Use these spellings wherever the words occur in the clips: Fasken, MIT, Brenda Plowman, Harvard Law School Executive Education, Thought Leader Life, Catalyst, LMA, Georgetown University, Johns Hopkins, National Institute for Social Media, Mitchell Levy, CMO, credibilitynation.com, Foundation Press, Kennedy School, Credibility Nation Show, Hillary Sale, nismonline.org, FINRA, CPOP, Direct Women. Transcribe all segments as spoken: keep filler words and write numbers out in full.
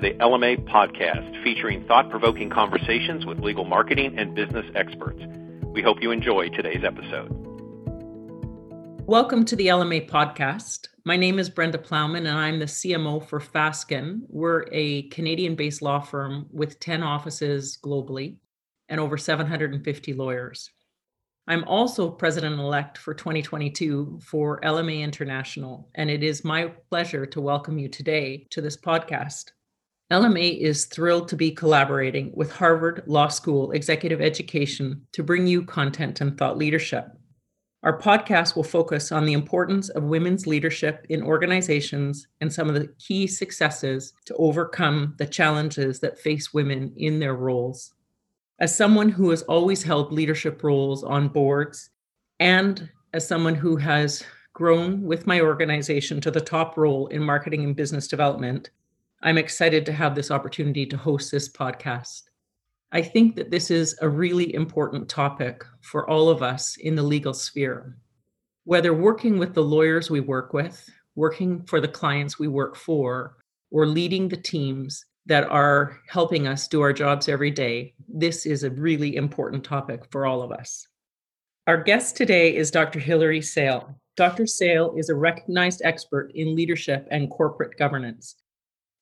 to the L M A podcast, featuring thought-provoking conversations with legal marketing and business experts. We hope you enjoy today's episode. Welcome to the L M A podcast. My name is Brenda Plowman, and I'm the C M O for Fasken. We're a Canadian-based law firm with ten offices globally and over seven hundred fifty lawyers. I'm also president-elect for twenty twenty-two for L M A International, and it is my pleasure to welcome you today to this podcast. L M A is thrilled to be collaborating with Harvard Law School Executive Education to bring you content and thought leadership. Our podcast will focus on the importance of women's leadership in organizations and some of the key successes to overcome the challenges that face women in their roles. As someone who has always held leadership roles on boards, and as someone who has grown with my organization to the top role in marketing and business development, I'm excited to have this opportunity to host this podcast. I think that this is a really important topic for all of us in the legal sphere. Whether working with the lawyers we work with, working for the clients we work for, or leading the teams that are helping us do our jobs every day, this is a really important topic for all of us. Our guest today is Doctor Hillary Sale. Doctor Sale is a recognized expert in leadership and corporate governance.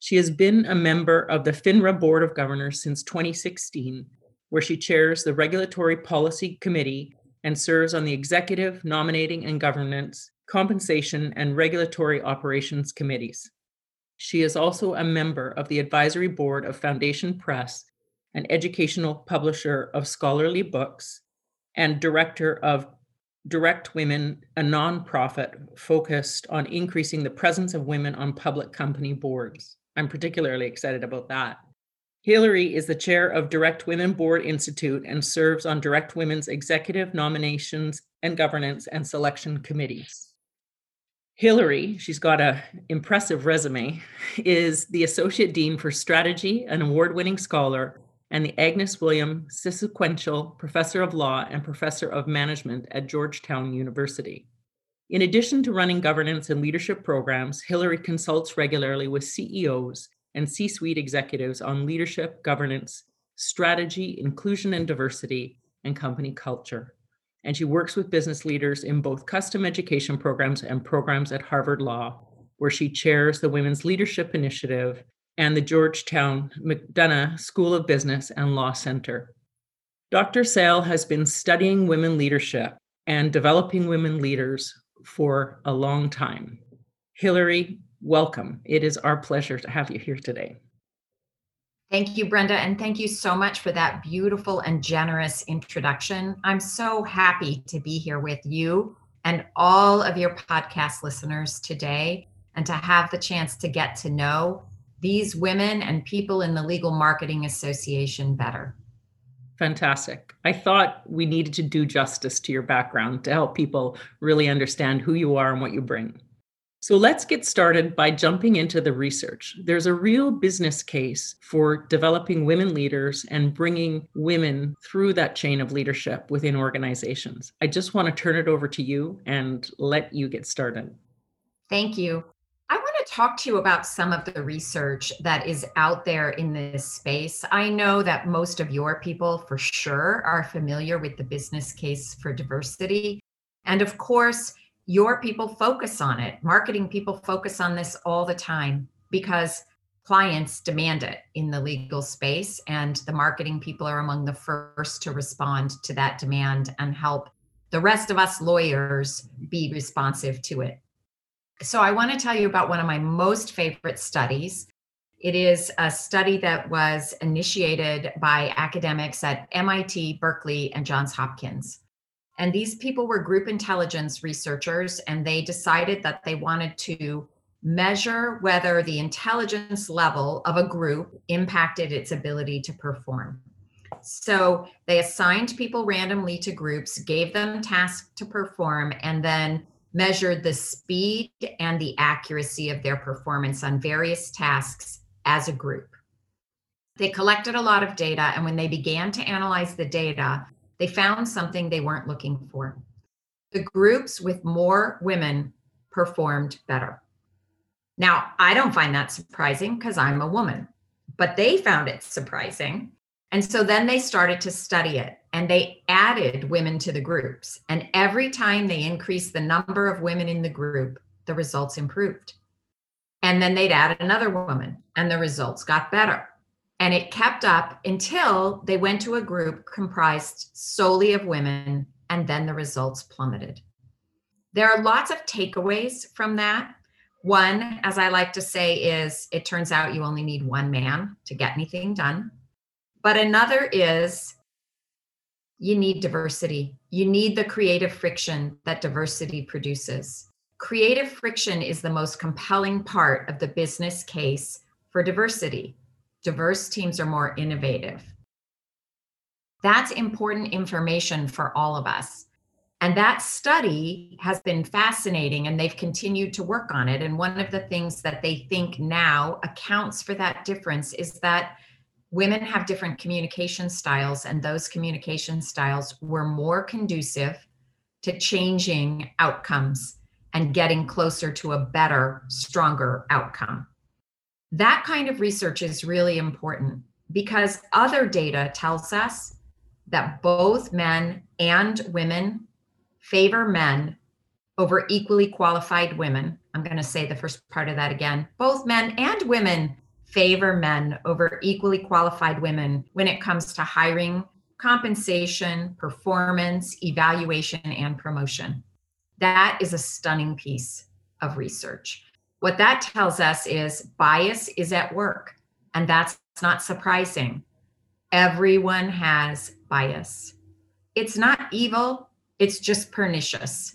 She has been a member of the FINRA Board of Governors since twenty sixteen, where she chairs the Regulatory Policy Committee and serves on the Executive, Nominating and Governance, Compensation, and Regulatory Operations Committees. She is also a member of the advisory board of Foundation Press, an educational publisher of scholarly books, and director of Direct Women, a nonprofit focused on increasing the presence of women on public company boards. I'm particularly excited about that. Hillary is the chair of Direct Women Board Institute and serves on Direct Women's executive, nominations and governance and selection committees. Hillary, she's got an impressive resume, is the Associate Dean for Strategy, an award-winning scholar, and the Agnes William Sequential Professor of Law and Professor of Management at Georgetown University. In addition to running governance and leadership programs, Hillary consults regularly with C E Os and C-suite executives on leadership, governance, strategy, inclusion and diversity, and company culture. And she works with business leaders in both custom education programs and programs at Harvard Law, where she chairs the Women's Leadership Initiative and the Georgetown McDonough School of Business and Law Center. Doctor Sale has been studying women leadership and developing women leaders for a long time. Hillary, welcome. It is our pleasure to have you here today. Thank you, Brenda, and thank you so much for that beautiful and generous introduction. I'm so happy to be here with you and all of your podcast listeners today, and to have the chance to get to know these women and people in the Legal Marketing Association better. Fantastic. I thought we needed to do justice to your background to help people really understand who you are and what you bring. So let's get started by jumping into the research. There's a real business case for developing women leaders and bringing women through that chain of leadership within organizations. I just want to turn it over to you and let you get started. Thank you. I want to talk to you about some of the research that is out there in this space. I know that most of your people for sure are familiar with the business case for diversity. And of course, your people focus on it. Marketing people focus on this all the time because clients demand it in the legal space, and the marketing people are among the first to respond to that demand and help the rest of us lawyers be responsive to it. So I want to tell you about one of my most favorite studies. It is a study that was initiated by academics at M I T, Berkeley, and Johns Hopkins. And these people were group intelligence researchers, and they decided that they wanted to measure whether the intelligence level of a group impacted its ability to perform. So they assigned people randomly to groups, gave them tasks to perform, and then measured the speed and the accuracy of their performance on various tasks as a group. They collected a lot of data, and when they began to analyze the data, they found something they weren't looking for. The groups with more women performed better. Now, I don't find that surprising because I'm a woman. but they found it surprising. And so then they started to study it, and they added women to the groups. And every time they increased the number of women in the group, the results improved. And then they'd add another woman, and the results got better. And it kept up until they went to a group comprised solely of women, and then the results plummeted. There are lots of takeaways from that. One, as I like to say, is it turns out you only need one man to get anything done. But another is you need diversity. You need the creative friction that diversity produces. Creative friction is the most compelling part of the business case for diversity. Diverse teams are more innovative. That's important information for all of us. And that study has been fascinating, and they've continued to work on it. And one of the things that they think now accounts for that difference is that women have different communication styles, and those communication styles were more conducive to changing outcomes and getting closer to a better, stronger outcome. That kind of research is really important because other data tells us that both men and women favor men over equally qualified women. I'm going to say the first part of that again. Both men and women favor men over equally qualified women when it comes to hiring, compensation, performance, evaluation, and promotion. That is a stunning piece of research. What that tells us is bias is at work, and that's not surprising. Everyone has bias. It's not evil, it's just pernicious.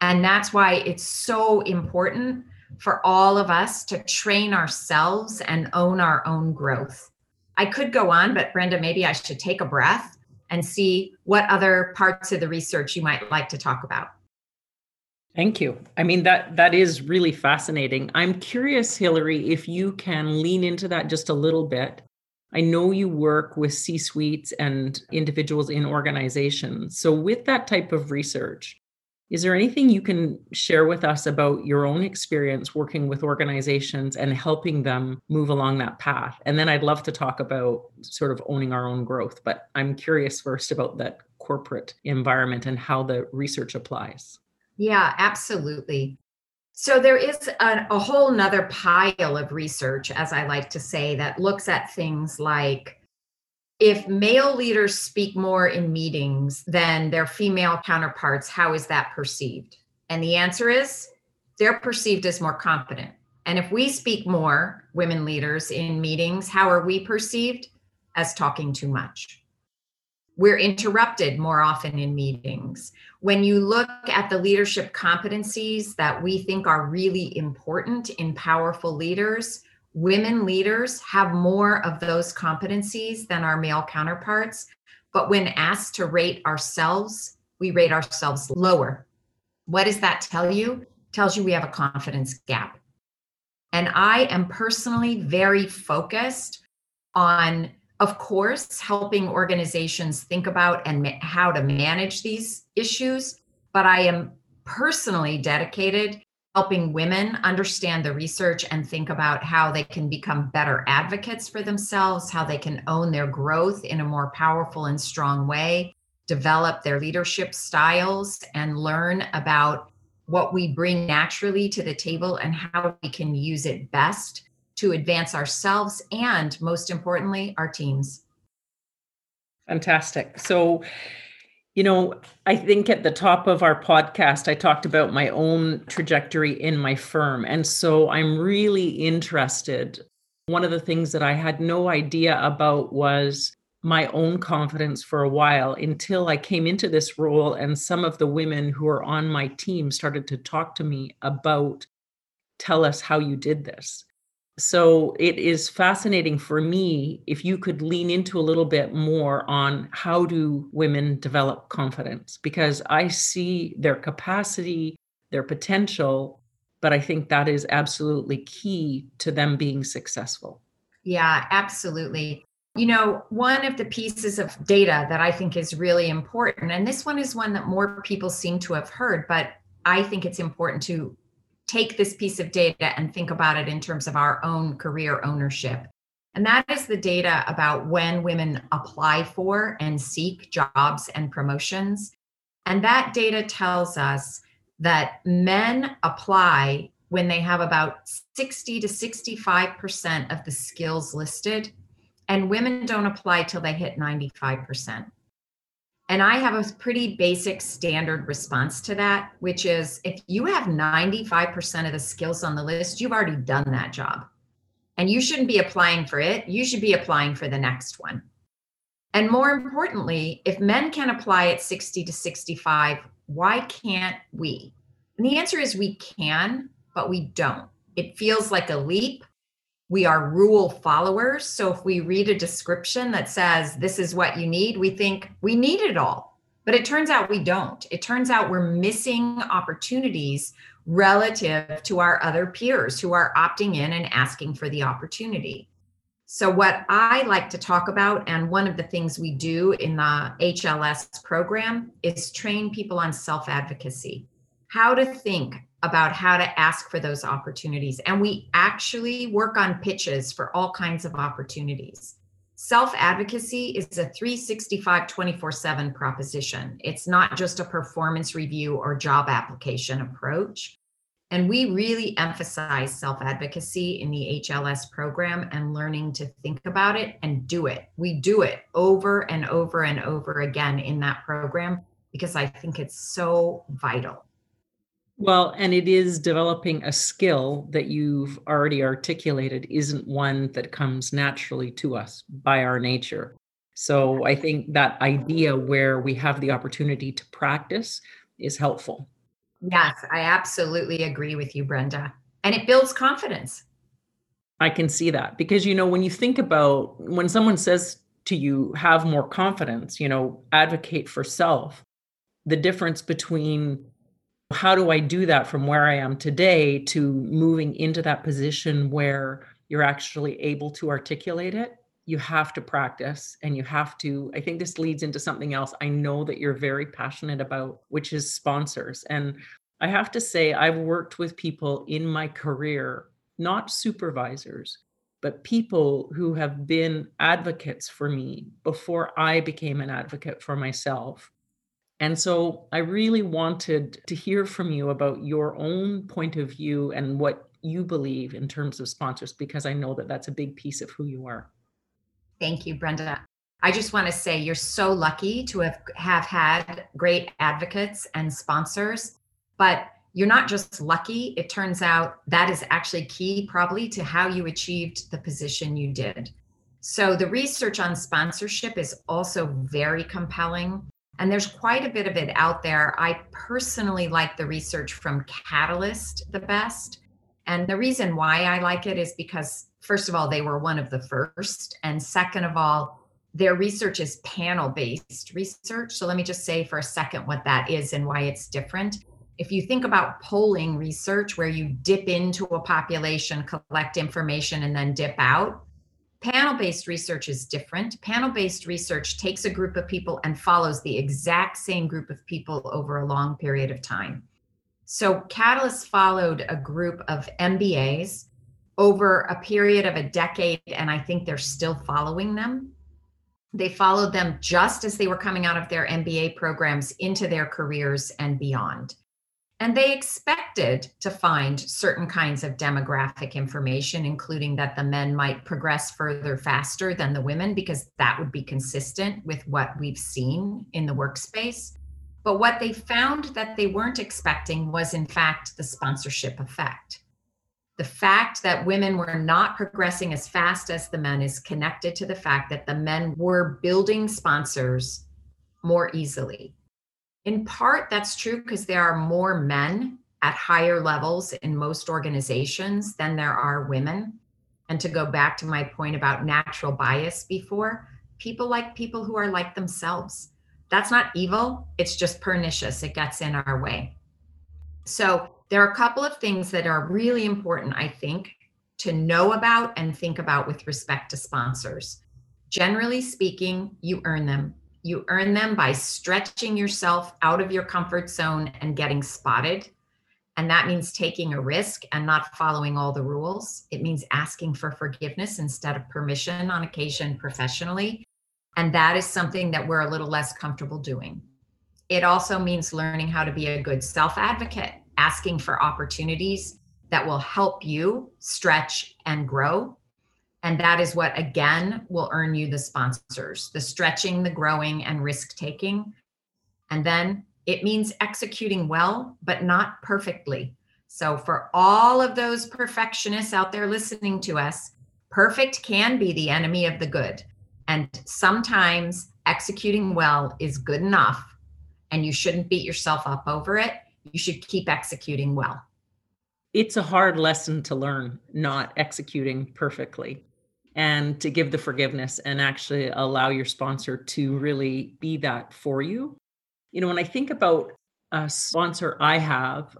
And that's why it's so important for all of us to train ourselves and own our own growth. I could go on, but Brenda, maybe I should take a breath and see what other parts of the research you might like to talk about. Thank you. I mean, that that is really fascinating. I'm curious, Hillary, if you can lean into that just a little bit. I know you work with C-suites and individuals in organizations. So with that type of research, is there anything you can share with us about your own experience working with organizations and helping them move along that path? And then I'd love to talk about sort of owning our own growth, but I'm curious first about that corporate environment and how the research applies. Yeah, absolutely. So there is a, a whole nother pile of research, as I like to say, that looks at things like if male leaders speak more in meetings than their female counterparts, how is that perceived? And the answer is they're perceived as more competent. And if we speak more, women leaders, in meetings, how are we perceived? As talking too much. We're interrupted more often in meetings. When you look at the leadership competencies that we think are really important in powerful leaders, women leaders have more of those competencies than our male counterparts. But when asked to rate ourselves, we rate ourselves lower. What does that tell you? It tells you we have a confidence gap. And I am personally very focused on, of course, helping organizations think about and ma- how to manage these issues, but I am personally dedicated helping women understand the research and think about how they can become better advocates for themselves, how they can own their growth in a more powerful and strong way, develop their leadership styles, and learn about what we bring naturally to the table and how we can use it best to advance ourselves and, most importantly, our teams. Fantastic. So, you know, I think at the top of our podcast, I talked about my own trajectory in my firm. And so I'm really interested. One of the things that I had no idea about was my own confidence for a while until I came into this role and some of the women who are on my team started to talk to me about, tell us how you did this. So it is fascinating for me if you could lean into a little bit more on how do women develop confidence, because I see their capacity, their potential, but I think that is absolutely key to them being successful. Yeah, absolutely. You know, one of the pieces of data that I think is really important, and this one is one that more people seem to have heard, but I think it's important to take this piece of data and think about it in terms of our own career ownership. And that is the data about when women apply for and seek jobs and promotions. And that data tells us that men apply when they have about sixty to sixty-five percent of the skills listed, and women don't apply till they hit ninety-five percent. And I have a pretty basic standard response to that, which is if you have ninety-five percent of the skills on the list, you've already done that job. And you shouldn't be applying for it. You should be applying for the next one. And more importantly, if men can apply at sixty to sixty-five, why can't we? And the answer is we can, but we don't. It feels like a leap. We are rule followers. So if we read a description that says, this is what you need, we think we need it all, but it turns out we don't. It turns out we're missing opportunities relative to our other peers who are opting in and asking for the opportunity. So what I like to talk about, and one of the things we do in the H L S program, is train people on self-advocacy, how to think about how to ask for those opportunities. And we actually work on pitches for all kinds of opportunities. Self-advocacy is a three sixty-five, twenty-four seven proposition. It's not just a performance review or job application approach. And we really emphasize self-advocacy in the H L S program and learning to think about it and do it. We do it over and over and over again in that program because I think it's so vital. Well, and it is developing a skill that you've already articulated isn't one that comes naturally to us by our nature. So I think that idea where we have the opportunity to practice is helpful. Yes, I absolutely agree with you, Brenda. And it builds confidence. I can see that because, you know, when you think about when someone says to you, have more confidence, you know, advocate for self, the difference between how do I do that from where I am today to moving into that position where you're actually able to articulate it? You have to practice and you have to, I think this leads into something else I know that you're very passionate about, which is sponsors. And I have to say, I've worked with people in my career, not supervisors, but people who have been advocates for me before I became an advocate for myself. And so I really wanted to hear from you about your own point of view and what you believe in terms of sponsors, because I know that that's a big piece of who you are. Thank you, Brenda. I just want to say you're so lucky to have, have had great advocates and sponsors, but you're not just lucky. It turns out that is actually key probably to how you achieved the position you did. So the research on sponsorship is also very compelling. And there's quite a bit of it out there. I personally like the research from Catalyst the best. And the reason why I like it is because, first of all, they were one of the first. And second of all, their research is panel-based research. So let me just say for a second what that is and why it's different. If you think about polling research where you dip into a population, collect information, and then dip out, panel-based research is different. Panel-based research takes a group of people and follows the exact same group of people over a long period of time. So Catalyst followed a group of M B As over a period of a decade, and I think they're still following them. They followed them just as they were coming out of their M B A programs into their careers and beyond. And they expected to find certain kinds of demographic information, including that the men might progress further faster than the women, because that would be consistent with what we've seen in the workspace. But what they found that they weren't expecting was, in fact, the sponsorship effect. The fact that women were not progressing as fast as the men is connected to the fact that the men were building sponsors more easily. In part, that's true because there are more men at higher levels in most organizations than there are women. And to go back to my point about natural bias before, people like people who are like themselves. That's not evil, it's just pernicious. It gets in our way. So there are a couple of things that are really important, I think, to know about and think about with respect to sponsors. Generally speaking, you earn them. You earn them by stretching yourself out of your comfort zone and getting spotted. And that means taking a risk and not following all the rules. It means asking for forgiveness instead of permission on occasion professionally. And that is something that we're a little less comfortable doing. It also means learning how to be a good self-advocate, asking for opportunities that will help you stretch and grow. And that is what, again, will earn you the sponsors, the stretching, the growing, and risk-taking. And then it means executing well, but not perfectly. So for all of those perfectionists out there listening to us, perfect can be the enemy of the good. And sometimes executing well is good enough, and you shouldn't beat yourself up over it. You should keep executing well. It's a hard lesson to learn, not executing perfectly, and to give the forgiveness and actually allow your sponsor to really be that for you. You know, when I think about a sponsor I have,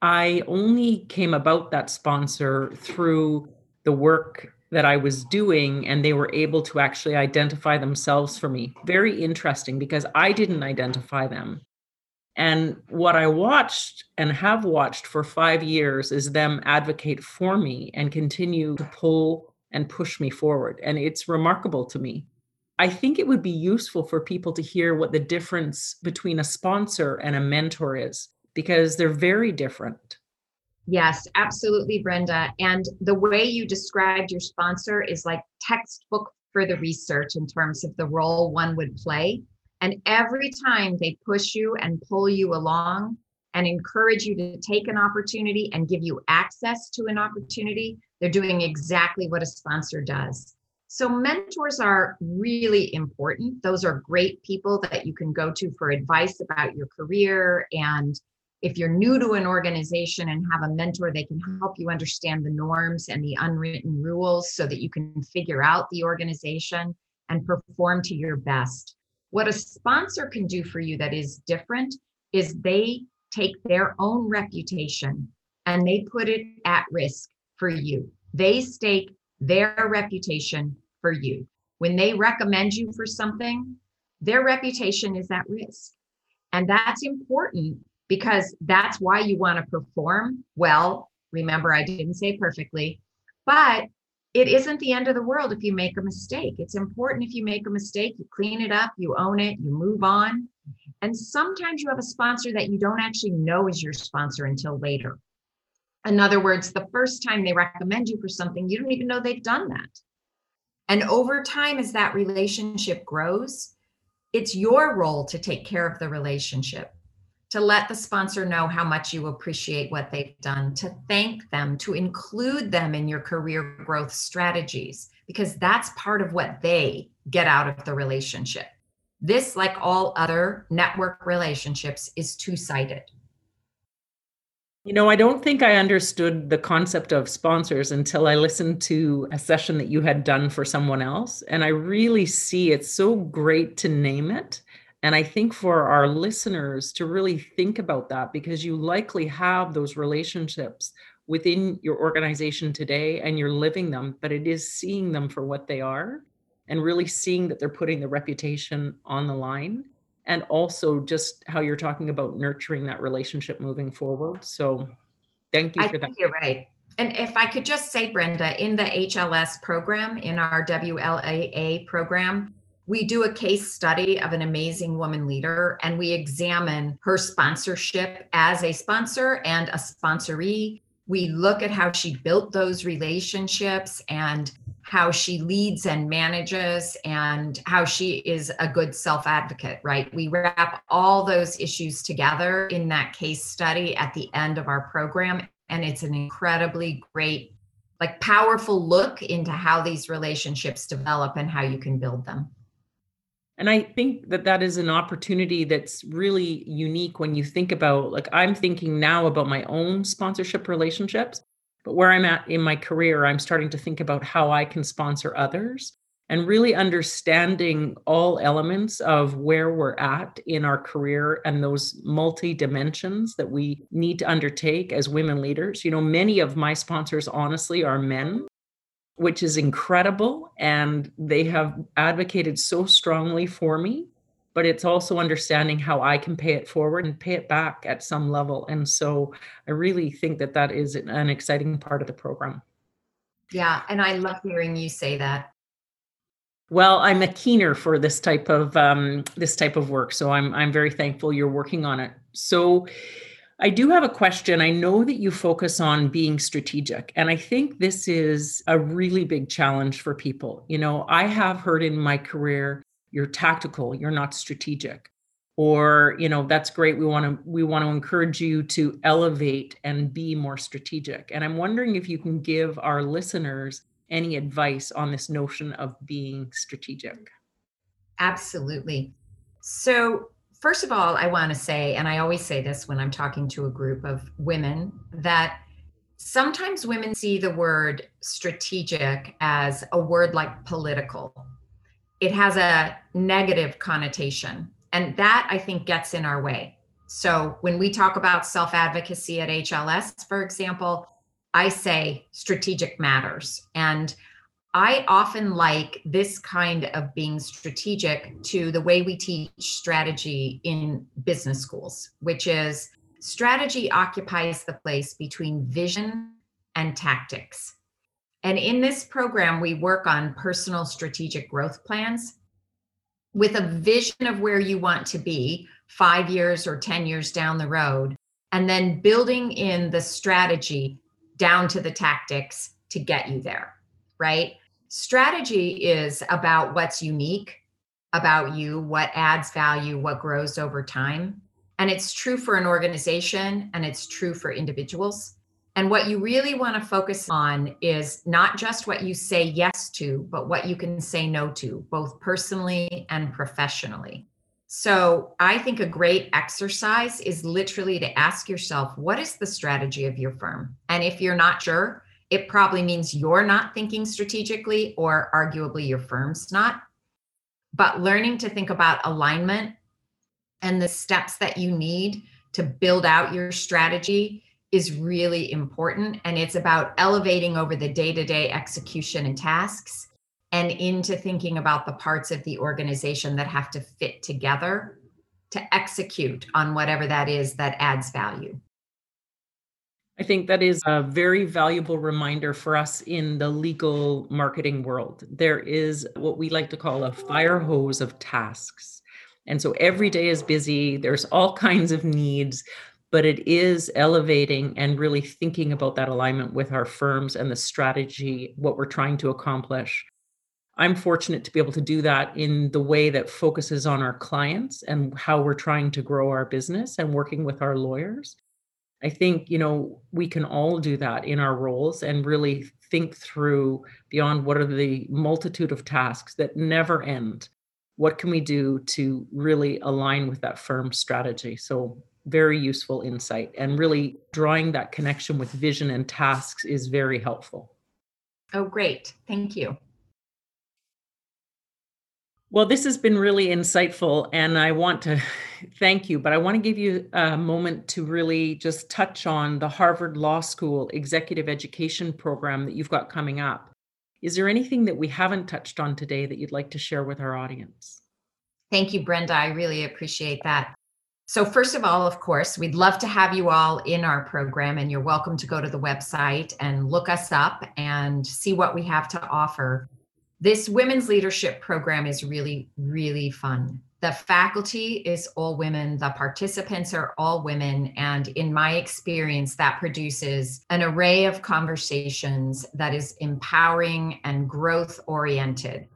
I only came about that sponsor through the work that I was doing, and they were able to actually identify themselves for me. Very interesting, because I didn't identify them. And what I watched and have watched for five years is them advocate for me and continue to pull and push me forward. And it's remarkable to me. I think it would be useful for people to hear what the difference between a sponsor and a mentor is, because they're very different. Yes, absolutely, Brenda. And the way you described your sponsor is like textbook for the research in terms of the role one would play. And every time they push you and pull you along and encourage you to take an opportunity and give you access to an opportunity, they're doing exactly what a sponsor does. So mentors are really important. Those are great people that you can go to for advice about your career. And if you're new to an organization and have a mentor, they can help you understand the norms and the unwritten rules so that you can figure out the organization and perform to your best. What a sponsor can do for you that is different is they take their own reputation and they put it at risk for you. They stake their reputation for you. When they recommend you for something, their reputation is at risk. And that's important, because that's why you want to perform well. Remember, I didn't say perfectly, but it isn't the end of the world if you make a mistake. It's important if you make a mistake, you clean it up, you own it, you move on. And sometimes you have a sponsor that you don't actually know is your sponsor until later. In other words, the first time they recommend you for something, you don't even know they've done that. And over time, as that relationship grows, it's your role to take care of the relationship, to let the sponsor know how much you appreciate what they've done, to thank them, to include them in your career growth strategies, because that's part of what they get out of the relationship. This, like all other network relationships, is two-sided. You know, I don't think I understood the concept of sponsors until I listened to a session that you had done for someone else. And I really see it's so great to name it. And I think for our listeners to really think about that, because you likely have those relationships within your organization today and you're living them, but it is seeing them for what they are and really seeing that they're putting the reputation on the line, and also just how you're talking about nurturing that relationship moving forward. So thank you for that. I think you're right. And if I could just say, Brenda, in the H L S program, in our W L A A program, we do a case study of an amazing woman leader, and we examine her sponsorship as a sponsor and a sponsoree. We look at how she built those relationships and how she leads and manages and how she is a good self-advocate, right? We wrap all those issues together in that case study at the end of our program. And it's an incredibly great, like powerful look into how these relationships develop and how you can build them. And I think that that is an opportunity that's really unique when you think about, like, I'm thinking now about my own sponsorship relationships, but where I'm at in my career, I'm starting to think about how I can sponsor others and really understanding all elements of where we're at in our career and those multi dimensions that we need to undertake as women leaders. You know, many of my sponsors, honestly, are men, which is incredible. And they have advocated so strongly for me, but it's also understanding how I can pay it forward and pay it back at some level. And so I really think that that is an exciting part of the program. Yeah. And I love hearing you say that. Well, I'm a keener for this type of um, this type of work. So I'm I'm very thankful you're working on it. So I do have a question. I know that you focus on being strategic, and I think this is a really big challenge for people. You know, I have heard in my career, you're tactical, you're not strategic, or, you know, that's great. We want to we want to encourage you to elevate and be more strategic. And I'm wondering if you can give our listeners any advice on this notion of being strategic? Absolutely. So first of all, I want to say, and I always say this when I'm talking to a group of women, that sometimes women see the word strategic as a word like political. It has a negative connotation, and that I think gets in our way. So when we talk about self-advocacy at H L S, for example, I say strategic matters. And I often like this kind of being strategic to the way we teach strategy in business schools, which is strategy occupies the place between vision and tactics. And in this program, we work on personal strategic growth plans with a vision of where you want to be five years or ten years down the road, and then building in the strategy down to the tactics to get you there, right? Strategy is about what's unique about you, what adds value, what grows over time. And it's true for an organization and it's true for individuals. And what you really want to focus on is not just what you say yes to, but what you can say no to, both personally and professionally. So I think a great exercise is literally to ask yourself, what is the strategy of your firm? And if you're not sure, it probably means you're not thinking strategically, or arguably your firm's not. But learning to think about alignment and the steps that you need to build out your strategy is really important. And it's about elevating over the day-to-day execution and tasks, and into thinking about the parts of the organization that have to fit together to execute on whatever that is that adds value. I think that is a very valuable reminder for us in the legal marketing world. There is what we like to call a fire hose of tasks. And so every day is busy. There's all kinds of needs, but it is elevating and really thinking about that alignment with our firms and the strategy, what we're trying to accomplish. I'm fortunate to be able to do that in the way that focuses on our clients and how we're trying to grow our business and working with our lawyers. I think, you know, we can all do that in our roles and really think through beyond what are the multitude of tasks that never end. What can we do to really align with that firm strategy? So very useful insight, and really drawing that connection with vision and tasks is very helpful. Oh, great. Thank you. Well, this has been really insightful, and I want to thank you, but I want to give you a moment to really just touch on the Harvard Law School Executive Education program that you've got coming up. Is there anything that we haven't touched on today that you'd like to share with our audience? Thank you, Brenda. I really appreciate that. So first of all, of course, we'd love to have you all in our program, and you're welcome to go to the website and look us up and see what we have to offer. This women's leadership program is really, really fun. The faculty is all women, the participants are all women. And in my experience, that produces an array of conversations that is empowering and growth oriented.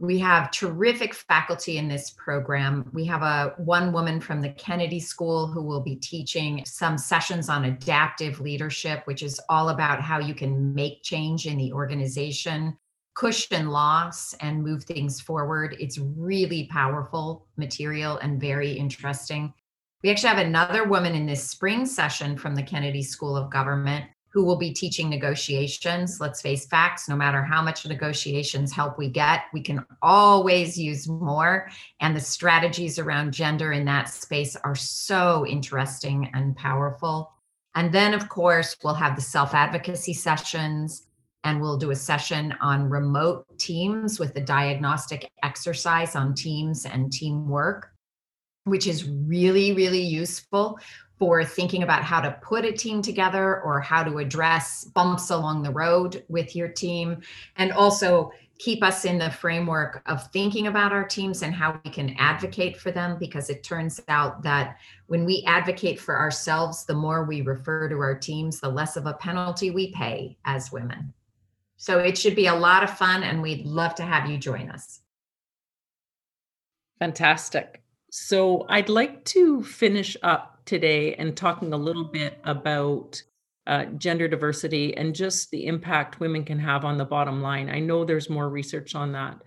We have terrific faculty in this program. We have a one woman from the Kennedy School who will be teaching some sessions on adaptive leadership, which is all about how you can make change in the organization, cushion loss, and move things forward. It's really powerful material and very interesting. We actually have another woman in this spring session from the Kennedy School of Government who will be teaching negotiations. Let's face facts, no matter how much negotiations help we get, we can always use more. And the strategies around gender in that space are so interesting and powerful. And then, of course, we'll have the self-advocacy sessions, and we'll do a session on remote teams with the diagnostic exercise on teams and teamwork. which is really, really useful for thinking about how to put a team together or how to address bumps along the road with your team, and also keep us in the framework of thinking about our teams and how we can advocate for them, because it turns out that when we advocate for ourselves, the more we refer to our teams, the less of a penalty we pay as women. So it should be a lot of fun, and we'd love to have you join us. Fantastic. So I'd like to finish up today and talking a little bit about Uh, gender diversity and just the impact women can have on the bottom line. I know there's more research on that.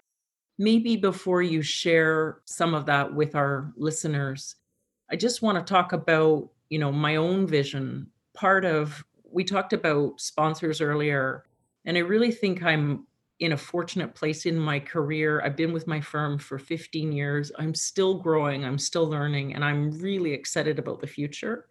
Maybe before you share some of that with our listeners, I just want to talk about, you know, my own vision. Part of, we talked about sponsors earlier, and I really think I'm in a fortunate place in my career. I've been with my firm for fifteen years. I'm still growing, I'm still learning, and I'm really excited about the future.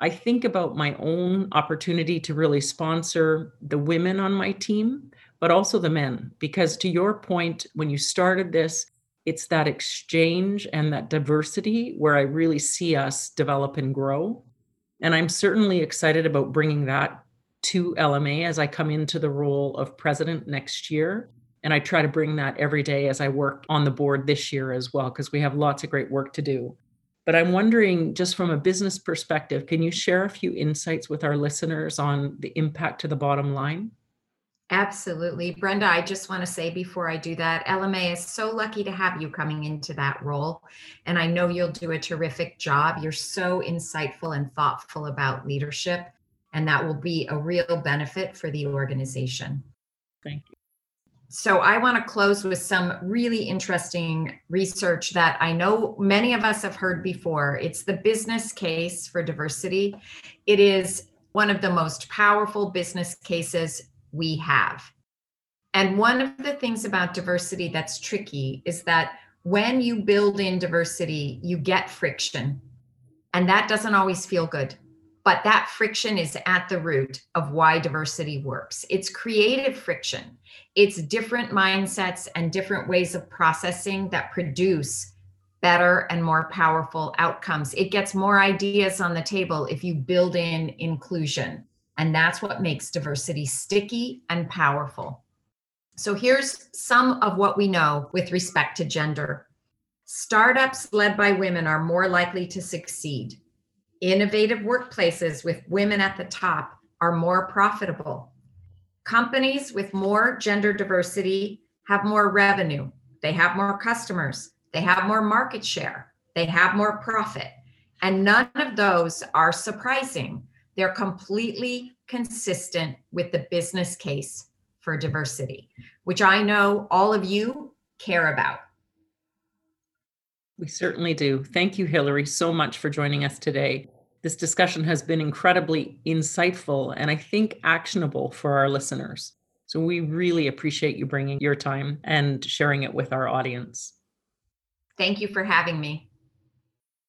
I think about my own opportunity to really sponsor the women on my team, but also the men, because to your point, when you started this, it's that exchange and that diversity where I really see us develop and grow. And I'm certainly excited about bringing that to L M A as I come into the role of president next year. And I try to bring that every day as I work on the board this year as well, because we have lots of great work to do. But I'm wondering, just from a business perspective, can you share a few insights with our listeners on the impact to the bottom line? Absolutely. Brenda, I just want to say before I do that, L M A is so lucky to have you coming into that role. And I know you'll do a terrific job. You're so insightful and thoughtful about leadership, and that will be a real benefit for the organization. Thank you. So I want to close with some really interesting research that I know many of us have heard before. It's the business case for diversity. It is one of the most powerful business cases we have. And one of the things about diversity that's tricky is that when you build in diversity, you get friction. And that doesn't always feel good. But that friction is at the root of why diversity works. It's creative friction. It's different mindsets and different ways of processing that produce better and more powerful outcomes. It gets more ideas on the table if you build in inclusion. And that's what makes diversity sticky and powerful. So here's some of what we know with respect to gender. Startups led by women are more likely to succeed. Innovative workplaces with women at the top are more profitable. Companies with more gender diversity have more revenue. They have more customers. They have more market share. They have more profit. And none of those are surprising. They're completely consistent with the business case for diversity, which I know all of you care about. We certainly do. Thank you, Hillary, so much for joining us today. This discussion has been incredibly insightful and I think actionable for our listeners. So we really appreciate you bringing your time and sharing it with our audience. Thank you for having me.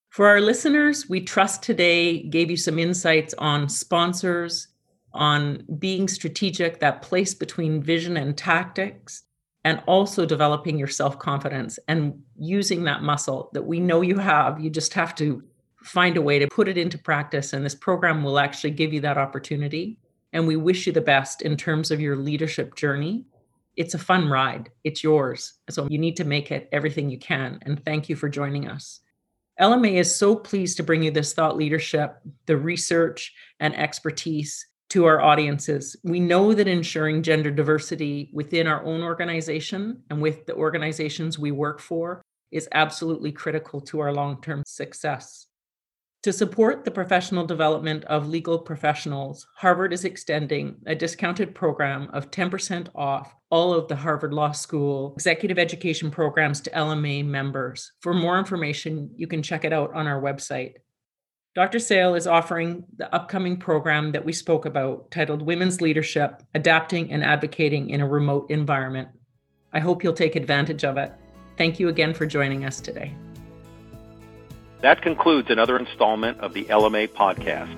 For our listeners, we trust today gave you some insights on sponsors, on being strategic, that place between vision and tactics, and also developing your self-confidence and using that muscle that we know you have. You just have to find a way to put it into practice. And this program will actually give you that opportunity. And we wish you the best in terms of your leadership journey. It's a fun ride. It's yours. So you need to make it everything you can. And thank you for joining us. L M A is so pleased to bring you this thought leadership, the research and expertise to our audiences. We know that ensuring gender diversity within our own organization and with the organizations we work for is absolutely critical to our long-term success. To support the professional development of legal professionals, Harvard is extending a discounted program of ten percent off all of the Harvard Law School Executive Education programs to L M A members. For more information, you can check it out on our website. Doctor Sale is offering the upcoming program that we spoke about, titled Women's Leadership, Adapting and Advocating in a Remote Environment. I hope you'll take advantage of it. Thank you again for joining us today. That concludes another installment of the L M A podcast.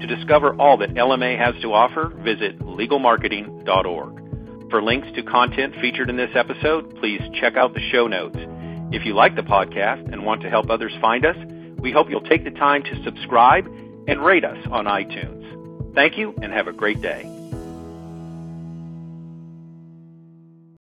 To discover all that L M A has to offer, visit legal marketing dot org. For links to content featured in this episode, please check out the show notes. If you like the podcast and want to help others find us, we hope you'll take the time to subscribe and rate us on iTunes. Thank you and have a great day.